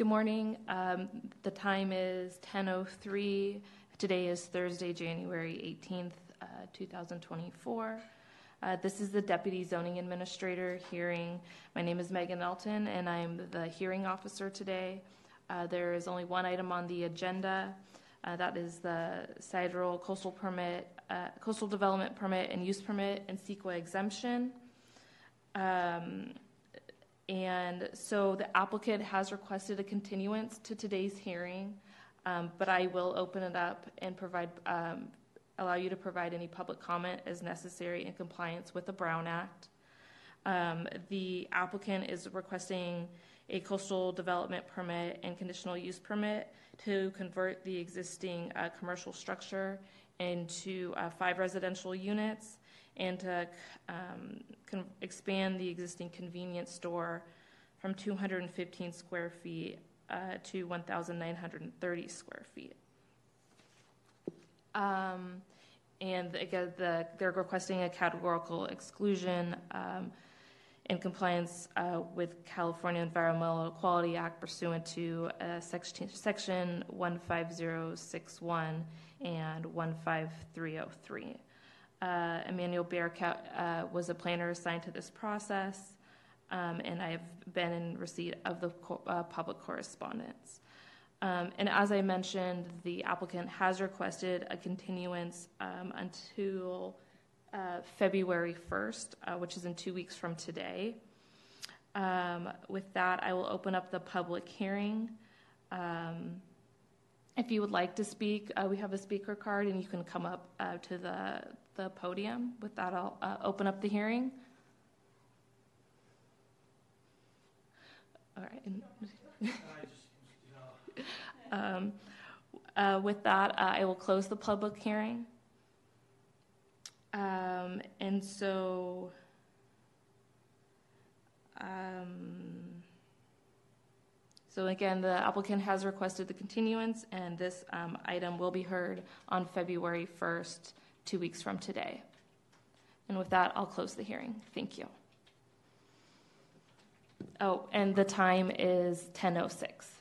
Good morning. The time is 10:03. Today is Thursday, January 18th, 2024. This is the Deputy Zoning Administrator hearing. My name is Megan Elton, and I'm the hearing officer today. There is only one item on the agenda. That is the Sidral coastal permit, coastal development permit and use permit and CEQA exemption. And so the applicant has requested a continuance to today's hearing, but I will open it up and provide, allow you to provide any public comment as necessary in compliance with the Brown Act. The applicant is requesting a coastal development permit and conditional use permit to convert the existing commercial structure into 5 residential units and to expand the existing convenience store from 215 square feet to 1,930 square feet. And again, they're requesting a categorical exclusion in compliance with California Environmental Quality Act pursuant to section 15061 and 15303. Emmanuel Bearcutt was a planner assigned to this process, and I have been in receipt of the public correspondence. And as I mentioned, the applicant has requested a continuance until February 1st, which is in 2 weeks from today. With that, I will open up the public hearing. If you would like to speak, we have a speaker card, and you can come up to the podium. With that, I'll open up the hearing. All right. With that, I will close the public hearing. And so so again, the applicant has requested the continuance, and this item will be heard on February 1st, 2 weeks from today. And with that, I'll close the hearing. Thank you. Oh, and the time is 10:06.